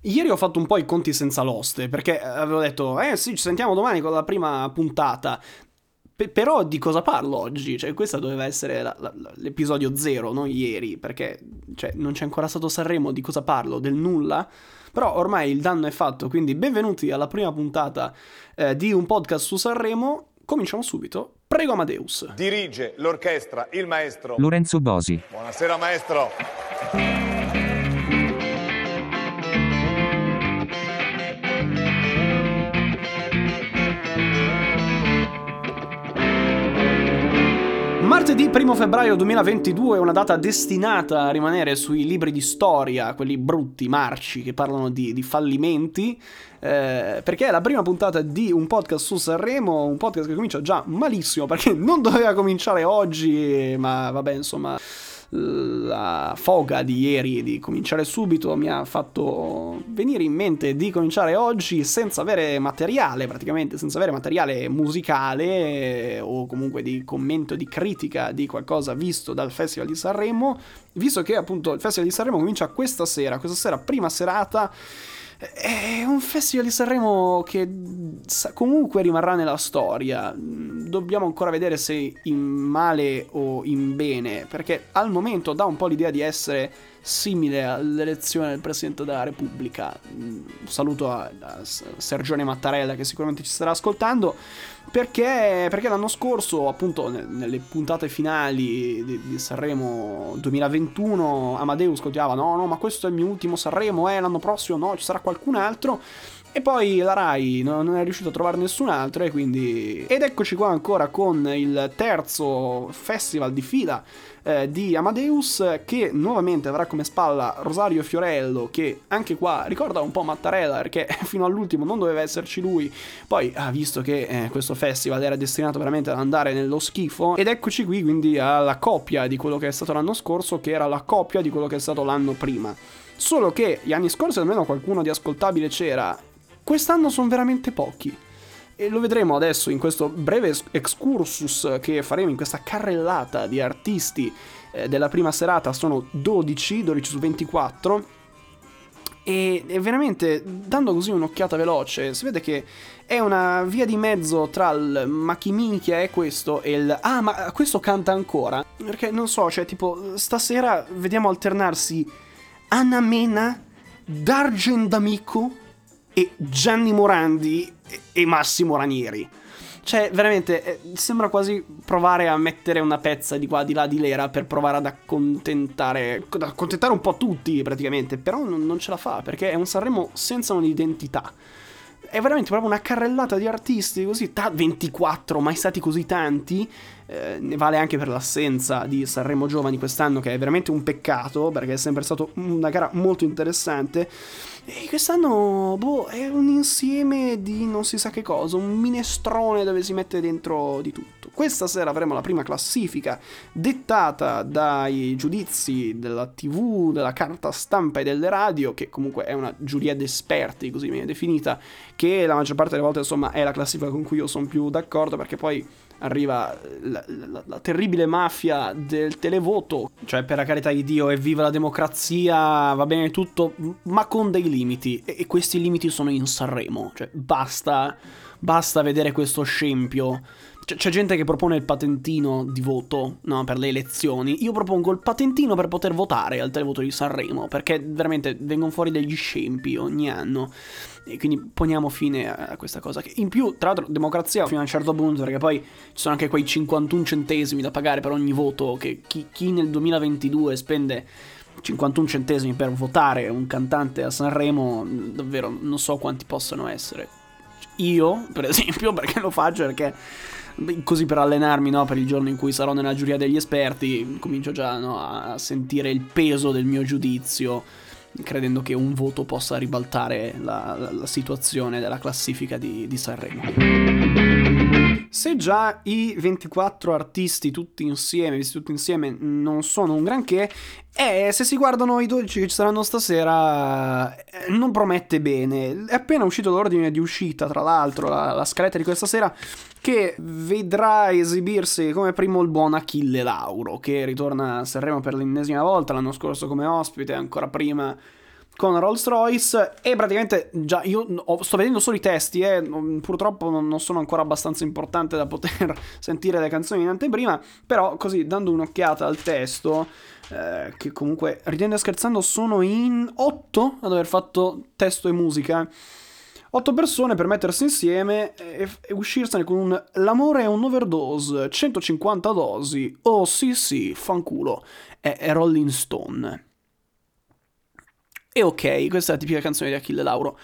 Ieri ho fatto un po' i conti senza l'oste, perché avevo detto, sì, ci sentiamo domani con la prima puntata, però di cosa parlo oggi? Cioè, questa doveva essere l'episodio zero, non ieri, perché cioè, non c'è ancora stato Sanremo, di cosa parlo? Del nulla? Però ormai il danno è fatto, quindi benvenuti alla prima puntata di un podcast su Sanremo. Cominciamo subito. Prego Amadeus. Dirige l'orchestra il maestro Lorenzo Bosi. Buonasera maestro. Martedì 1 febbraio 2022 è una data destinata a rimanere sui libri di storia, quelli brutti, marci, che parlano di fallimenti, perché è la prima puntata di un podcast su Sanremo, un podcast che comincia già malissimo, perché non doveva cominciare oggi, ma vabbè, insomma, la foga di ieri di cominciare subito mi ha fatto venire in mente di cominciare oggi senza avere materiale, praticamente senza avere materiale musicale o comunque di commento, di critica di qualcosa visto dal Festival di Sanremo, visto che appunto il Festival di Sanremo comincia questa sera, prima serata. È un Festival di Sanremo che comunque rimarrà nella storia. Dobbiamo ancora vedere se in male o in bene, perché al momento dà un po' l'idea di essere simile all'elezione del Presidente della Repubblica. Un saluto a Sergio Mattarella, che sicuramente ci starà ascoltando, perché l'anno scorso, appunto, nelle puntate finali di Sanremo 2021, Amadeus continuava, no, ma questo è il mio ultimo Sanremo, l'anno prossimo no, ci sarà qualcun altro. E poi la Rai non è riuscita a trovare nessun altro, e quindi... Ed eccoci qua ancora con il terzo festival di fila di Amadeus, che nuovamente avrà come spalla Rosario Fiorello, che anche qua ricorda un po' Mattarella, perché fino all'ultimo non doveva esserci lui, poi ha visto che questo festival era destinato veramente ad andare nello schifo. Ed eccoci qui quindi alla copia di quello che è stato l'anno scorso, che era la copia di quello che è stato l'anno prima. Solo che gli anni scorsi almeno qualcuno di ascoltabile c'era. Quest'anno sono veramente pochi, e lo vedremo adesso in questo breve excursus che faremo in questa carrellata di artisti della prima serata. Sono 12 su 24, e veramente dando così un'occhiata veloce si vede che è una via di mezzo tra il ma chi minchia è questo e il ah ma questo canta ancora, perché non so, cioè tipo stasera vediamo alternarsi Ana Mena, Dargen D'Amico e Gianni Morandi e Massimo Ranieri. Cioè, veramente, sembra quasi provare a mettere una pezza di qua, di là, di lera, per provare ad accontentare un po' tutti, praticamente. Però non ce la fa, perché è un Sanremo senza un'identità. È veramente proprio una carrellata di artisti così, 24, mai stati così tanti. Ne vale anche per l'assenza di Sanremo Giovani quest'anno, che è veramente un peccato, perché è sempre stata una gara molto interessante. E quest'anno, è un insieme di non si sa che cosa, un minestrone dove si mette dentro di tutto. Questa sera avremo la prima classifica, dettata dai giudizi della TV, della carta stampa e delle radio, che comunque è una giuria d'esperti, così viene definita, che la maggior parte delle volte, insomma, è la classifica con cui io sono più d'accordo, perché poi arriva la terribile mafia del televoto. Cioè, per la carità di Dio, evviva la democrazia, va bene tutto, ma con dei limiti, e questi limiti sono in Sanremo. Cioè, basta vedere questo scempio. C'è gente che propone il patentino di voto, no, per le elezioni. Io propongo il patentino per poter votare al televoto di Sanremo, perché veramente vengono fuori degli scempi ogni anno. E quindi poniamo fine a questa cosa. Che in più, tra l'altro, democrazia fino a un certo punto, perché poi ci sono anche quei 51 centesimi da pagare per ogni voto, che chi nel 2022 spende 51 centesimi per votare un cantante a Sanremo, davvero non so quanti possano essere. Io, per esempio, perché lo faccio, perché... così per allenarmi, no? Per il giorno in cui sarò nella giuria degli esperti, comincio già, no, a sentire il peso del mio giudizio, credendo che un voto possa ribaltare la situazione della classifica di Sanremo. Se già i 24 artisti tutti insieme non sono un granché, se si guardano i 12 che ci saranno stasera, non promette bene. È appena uscito l'ordine di uscita, tra l'altro, la scaletta di questa sera, che vedrà esibirsi come primo il buon Achille Lauro, che ritorna a Sanremo per l'ennesima volta, l'anno scorso come ospite, ancora prima con Rolls Royce. E praticamente già io sto vedendo solo i testi, purtroppo non sono ancora abbastanza importante da poter sentire le canzoni in anteprima, però così dando un'occhiata al testo, che comunque ridendo e scherzando sono in 8 ad aver fatto testo e musica, 8 persone per mettersi insieme e uscirsene con un l'amore è un overdose, 150 dosi, oh sì sì, fanculo, è Rolling Stone. E ok, questa è la tipica canzone di Achille Lauro,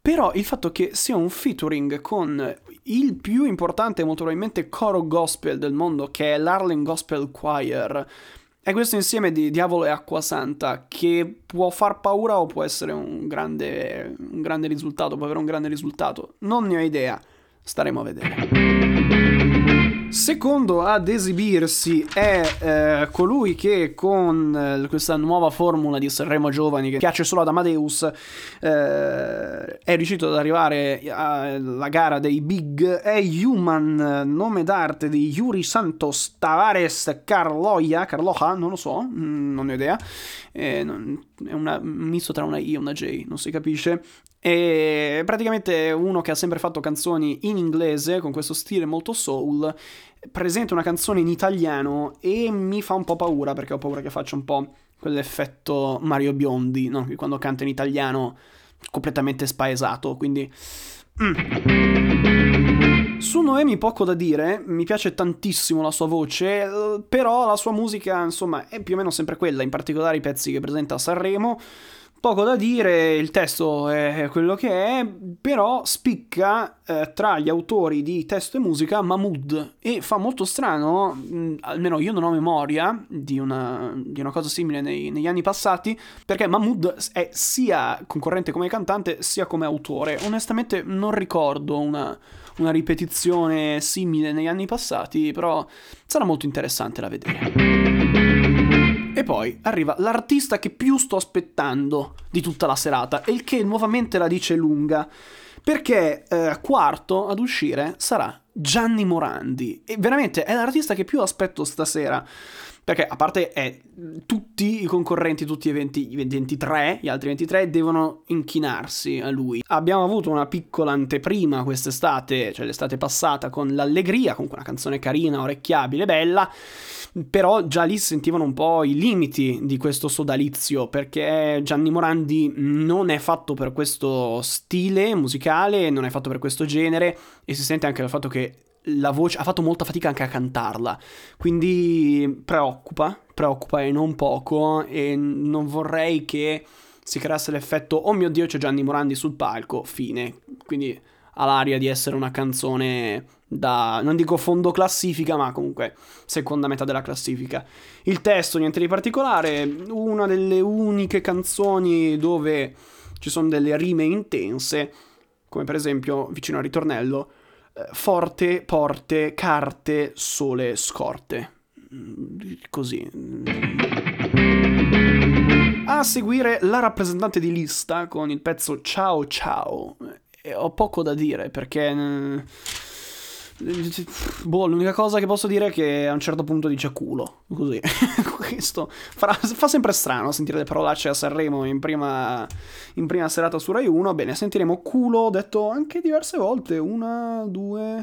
però il fatto che sia un featuring con il più importante, molto probabilmente, coro gospel del mondo, che è l'Harlem Gospel Choir, è questo insieme di Diavolo e Acqua Santa che può far paura o può essere un grande risultato, può avere un grande risultato. Non ne ho idea, staremo a vedere. Secondo ad esibirsi è colui che con questa nuova formula di Sanremo Giovani che piace solo ad Amadeus è riuscito ad arrivare alla gara dei Big, è Human, nome d'arte di Yuri Santos Tavares Carloja, non lo so, non ne ho idea, è un misto tra una I e una J, non si capisce, è praticamente uno che ha sempre fatto canzoni in inglese con questo stile molto soul, presenta una canzone in italiano e mi fa un po' paura perché ho paura che faccia un po' quell'effetto Mario Biondi, no? Che quando canta in italiano completamente spaesato, quindi Su Noemi poco da dire, mi piace tantissimo la sua voce, però la sua musica insomma è più o meno sempre quella, in particolare i pezzi che presenta a Sanremo, poco da dire, il testo è quello che è, però spicca tra gli autori di testo e musica Mahmoud, e fa molto strano, almeno io non ho memoria di una cosa simile negli anni passati, perché Mahmoud è sia concorrente come cantante sia come autore, onestamente non ricordo una ripetizione simile negli anni passati, però sarà molto interessante da vedere. E poi arriva l'artista che più sto aspettando di tutta la serata, e il che nuovamente la dice lunga, perché quarto ad uscire sarà Gianni Morandi, e veramente è l'artista che più aspetto stasera, perché a parte tutti i concorrenti, tutti gli altri 23 devono inchinarsi a lui. Abbiamo avuto una piccola anteprima quest'estate, cioè l'estate passata, con l'Allegria, comunque una canzone carina, orecchiabile, bella, però già lì si sentivano un po' i limiti di questo sodalizio, perché Gianni Morandi non è fatto per questo stile musicale, non è fatto per questo genere, e si sente anche dal fatto che la voce ha fatto molta fatica anche a cantarla, quindi preoccupa e non poco, e non vorrei che si creasse l'effetto oh mio Dio c'è Gianni Morandi sul palco, fine, quindi ha l'aria di essere una canzone da, non dico fondo classifica, ma comunque seconda metà della classifica. Il testo niente di particolare, una delle uniche canzoni dove ci sono delle rime intense, come per esempio vicino al ritornello forte, porte, carte, sole, scorte. Così. A seguire la rappresentante di lista con il pezzo Ciao Ciao. E ho poco da dire perché... boh, l'unica cosa che posso dire è che a un certo punto dice culo. Così. Questo fa sempre strano sentire le parolacce a Sanremo in prima serata su Rai 1. Bene, sentiremo culo detto anche diverse volte. Due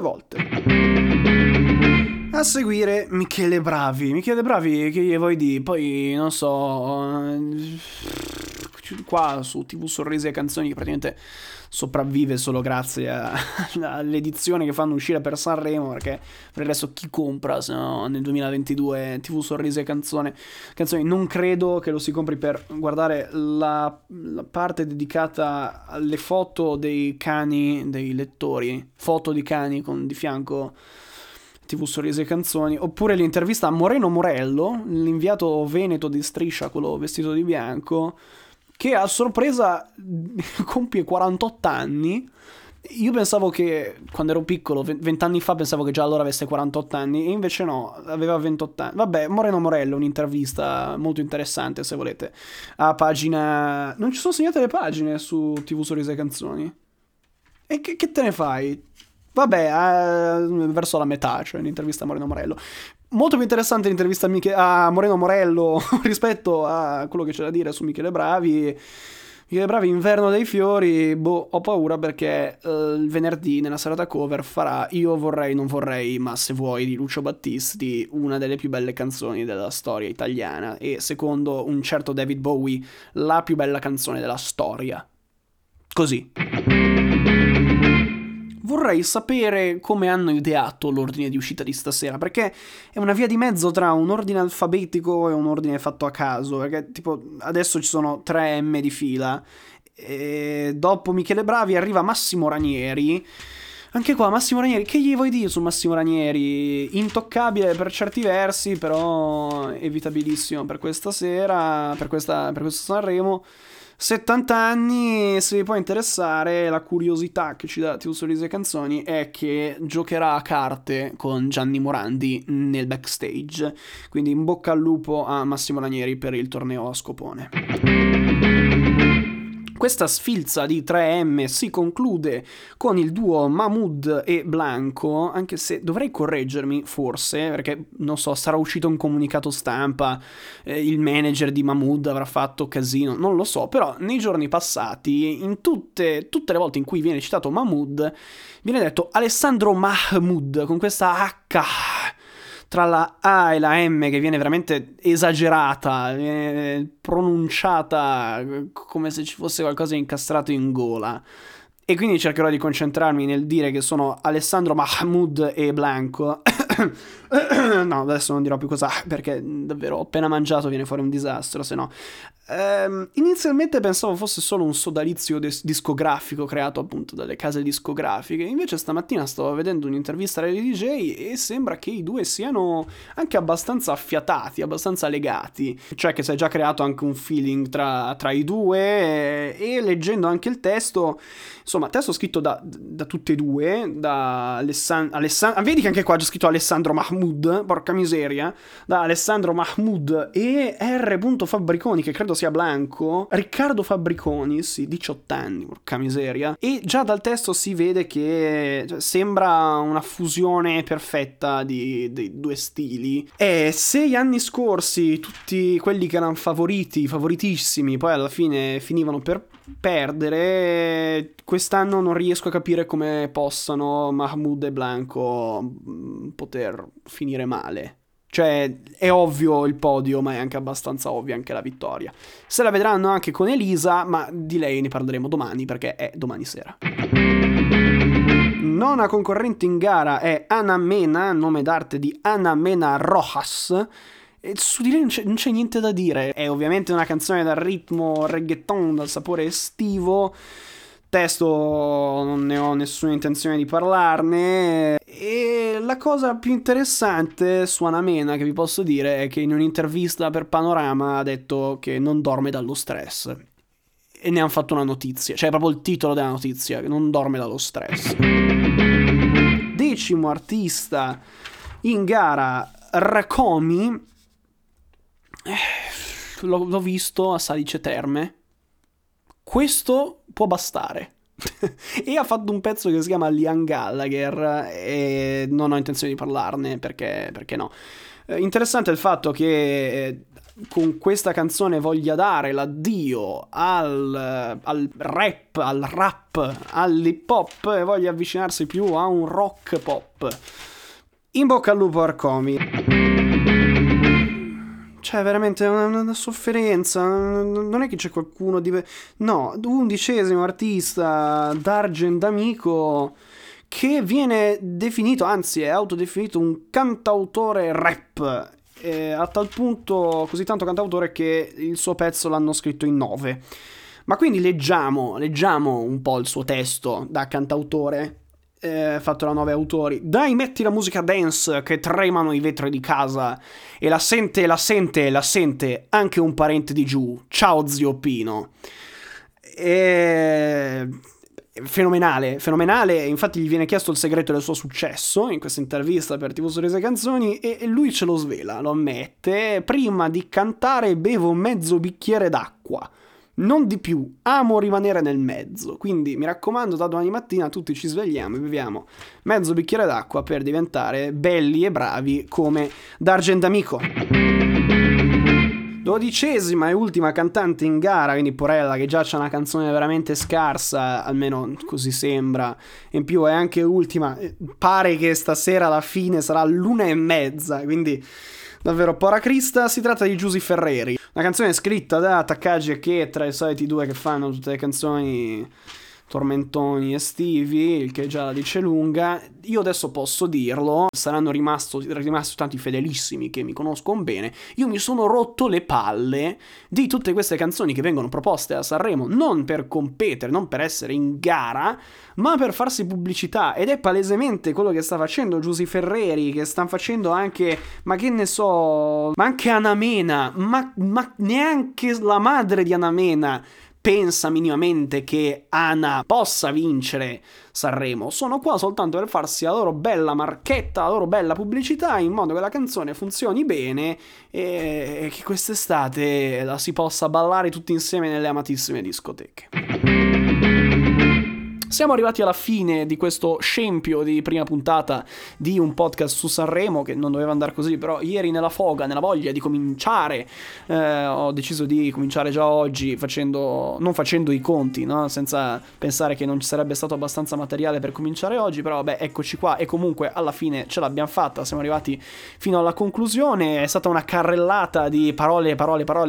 volte. A seguire Michele Bravi. Michele Bravi, che gli vuoi dire? Poi, non so... qua su TV Sorrisi e Canzoni, che praticamente sopravvive solo grazie all'edizione che fanno uscire per Sanremo, perché per il resto chi compra, se no nel 2022 TV Sorrisi e Canzoni non credo che lo si compri per guardare la parte dedicata alle foto dei cani dei lettori, foto di cani con di fianco TV Sorrisi e Canzoni, oppure l'intervista a Moreno Morello, l'inviato veneto di Striscia, quello vestito di bianco, che a sorpresa compie 48 anni. Io pensavo che, quando ero piccolo, 20 anni fa, pensavo che già allora avesse 48 anni, e invece no, aveva 28 anni. Vabbè, Moreno Morello, un'intervista molto interessante, se volete. A pagina... non ci sono segnate le pagine su TV Sorrisi e Canzoni. E che te ne fai? Vabbè, verso la metà, cioè, un'intervista a Moreno Morello. Molto più interessante l'intervista a Moreno Morello rispetto a quello che c'è da dire su Michele Bravi. Michele Bravi, Inverno dei fiori, boh, ho paura perché il venerdì nella serata cover farà Io vorrei, non vorrei, ma se vuoi di Lucio Battisti, una delle più belle canzoni della storia italiana e secondo un certo David Bowie la più bella canzone della storia. Così. Vorrei sapere come hanno ideato l'ordine di uscita di stasera, perché è una via di mezzo tra un ordine alfabetico e un ordine fatto a caso, perché tipo adesso ci sono 3M di fila, e dopo Michele Bravi arriva Massimo Ranieri. Anche qua Massimo Ranieri, che gli vuoi dire su Massimo Ranieri? Intoccabile per certi versi, però evitabilissimo per questa sera, per questo Sanremo. 70 anni, se vi può interessare, la curiosità che ci dà TV Sorrisi e Canzoni è che giocherà a carte con Gianni Morandi nel backstage, quindi in bocca al lupo a Massimo Ranieri per il torneo a Scopone. Questa sfilza di 3M si conclude con il duo Mahmoud e Blanco, anche se dovrei correggermi forse, perché non so, sarà uscito un comunicato stampa, il manager di Mahmoud avrà fatto casino, non lo so, però nei giorni passati, in tutte le volte in cui viene citato Mahmoud, viene detto Alessandro Mahmoud, con questa H tra la A e la M che viene veramente esagerata, viene pronunciata come se ci fosse qualcosa incastrato in gola. E quindi cercherò di concentrarmi nel dire che sono Alessandro Mahmoud e Blanco. No, adesso non dirò più cosa, perché davvero ho appena mangiato, viene fuori un disastro, se no. Inizialmente pensavo fosse solo un sodalizio discografico creato appunto dalle case discografiche, invece stamattina stavo vedendo un'intervista ai DJ e sembra che i due siano anche abbastanza affiatati, abbastanza legati, cioè che si è già creato anche un feeling tra i due e leggendo anche il testo, insomma testo scritto da tutti e due, da Alessandro, vedi che anche qua c'è scritto Alessandro Mahmoud, porca miseria, da Alessandro Mahmoud e R. Fabbriconi, che credo sia Blanco, Riccardo Fabbriconi, sì, 18 anni, porca miseria, e già dal testo si vede che sembra una fusione perfetta dei due stili. E se gli anni scorsi tutti quelli che erano favoritissimi, poi alla fine finivano per perdere, quest'anno non riesco a capire come possano Mahmoud e Blanco poter finire male. Cioè è ovvio il podio, ma è anche abbastanza ovvia anche la vittoria. Se la vedranno anche con Elisa, ma di lei ne parleremo domani perché è domani sera. Nona concorrente in gara è Ana Mena, nome d'arte di Ana Mena Rojas. E su di lei non c'è niente da dire. È ovviamente una canzone dal ritmo reggaeton, dal sapore estivo. Testo non ne ho nessuna intenzione di parlarne e la cosa più interessante su Ana Mena che vi posso dire è che in un'intervista per Panorama ha detto che non dorme dallo stress e ne hanno fatto una notizia, cioè proprio il titolo della notizia, che non dorme dallo stress. Decimo artista in gara Rkomi, l'ho visto a Salice Terme, questo può bastare. E ha fatto un pezzo che si chiama Liam Gallagher e non ho intenzione di parlarne perché no. Interessante il fatto che con questa canzone voglia dare l'addio al rap, all'hip hop e voglia avvicinarsi più a un rock pop. In bocca al lupo Rkomi. Cioè, veramente, una sofferenza. Non è che c'è qualcuno di... No, 11° artista, Dargen D'Amico, che viene definito, anzi è autodefinito, un cantautore rap. A tal punto, così tanto cantautore che il suo pezzo l'hanno scritto in 9. Ma quindi leggiamo un po' il suo testo da cantautore. Fatto da 9 autori. Dai, metti la musica dance che tremano i vetri di casa e la sente anche un parente di giù. Ciao zio Pino. Fenomenale, infatti gli viene chiesto il segreto del suo successo in questa intervista per TV Sorrisi e Canzoni e lui ce lo svela, lo ammette: prima di cantare bevo mezzo bicchiere d'acqua. non di più, amo rimanere nel mezzo, quindi mi raccomando, da domani mattina tutti ci svegliamo e beviamo mezzo bicchiere d'acqua per diventare belli e bravi come Dargen D'Amico. 12ª e ultima cantante in gara, quindi Porella, che già c'ha una canzone veramente scarsa, almeno così sembra, in più è anche ultima, pare che stasera alla fine sarà l'1:30, quindi davvero pora crista. Si tratta di Giusy Ferreri, una canzone scritta da Takagi e Ketra, i soliti due che fanno tutte le canzoni tormentoni estivi, il che già la dice lunga. Io adesso posso dirlo, saranno rimasti tanti fedelissimi che mi conoscono bene, io mi sono rotto le palle di tutte queste canzoni che vengono proposte a Sanremo, non per competere, non per essere in gara, ma per farsi pubblicità, ed è palesemente quello che sta facendo Giusy Ferreri, che stanno facendo anche, ma che ne so, ma anche Ana Mena, ma neanche la madre di Ana Mena pensa minimamente che Ana possa vincere Sanremo. Sono qua soltanto per farsi la loro bella marchetta, la loro bella pubblicità, in modo che la canzone funzioni bene e che quest'estate la si possa ballare tutti insieme nelle amatissime discoteche. Siamo arrivati alla fine di questo scempio di prima puntata di un podcast su Sanremo, che non doveva andare così, però ieri nella foga, nella voglia di cominciare, ho deciso di cominciare già oggi non facendo i conti, no? Senza pensare che non ci sarebbe stato abbastanza materiale per cominciare oggi, però vabbè, eccoci qua, e comunque alla fine ce l'abbiamo fatta, siamo arrivati fino alla conclusione. È stata una carrellata di parole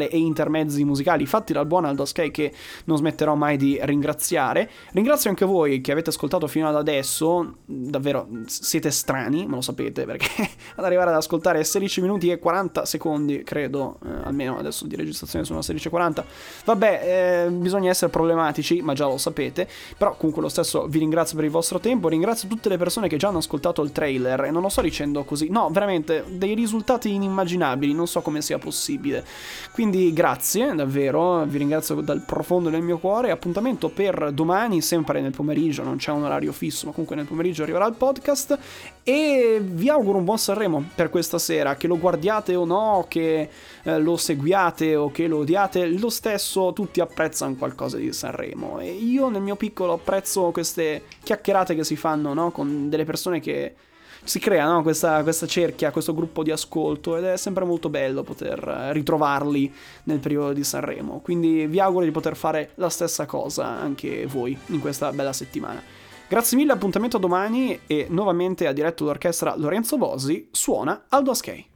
e intermezzi musicali fatti dal buon Aldo Skay, che non smetterò mai di ringraziare. Ringrazio anche voi che avete ascoltato fino ad adesso, davvero siete strani, ma lo sapete, perché ad arrivare ad ascoltare 16 minuti e 40 secondi, credo, almeno adesso di registrazione sono 16:40, vabbè, bisogna essere problematici, ma già lo sapete, però comunque lo stesso vi ringrazio per il vostro tempo, ringrazio tutte le persone che già hanno ascoltato il trailer, e non lo sto dicendo così, no, veramente, dei risultati inimmaginabili, non so come sia possibile, quindi grazie, davvero, vi ringrazio dal profondo del mio cuore, appuntamento per domani, sempre nel pomeriggio, non c'è un orario fisso, ma comunque nel pomeriggio arriverà il podcast, e vi auguro un buon Sanremo per questa sera, che lo guardiate o no, che lo seguiate o che lo odiate, lo stesso, tutti apprezzano qualcosa di Sanremo, e io nel mio piccolo apprezzo queste chiacchierate che si fanno, no? Con delle persone che si crea, no? Questa cerchia, questo gruppo di ascolto, ed è sempre molto bello poter ritrovarli nel periodo di Sanremo, quindi vi auguro di poter fare la stessa cosa anche voi in questa bella settimana. Grazie mille, appuntamento domani, e nuovamente a diretto d'orchestra Lorenzo Bosi, suona Aldo Skay.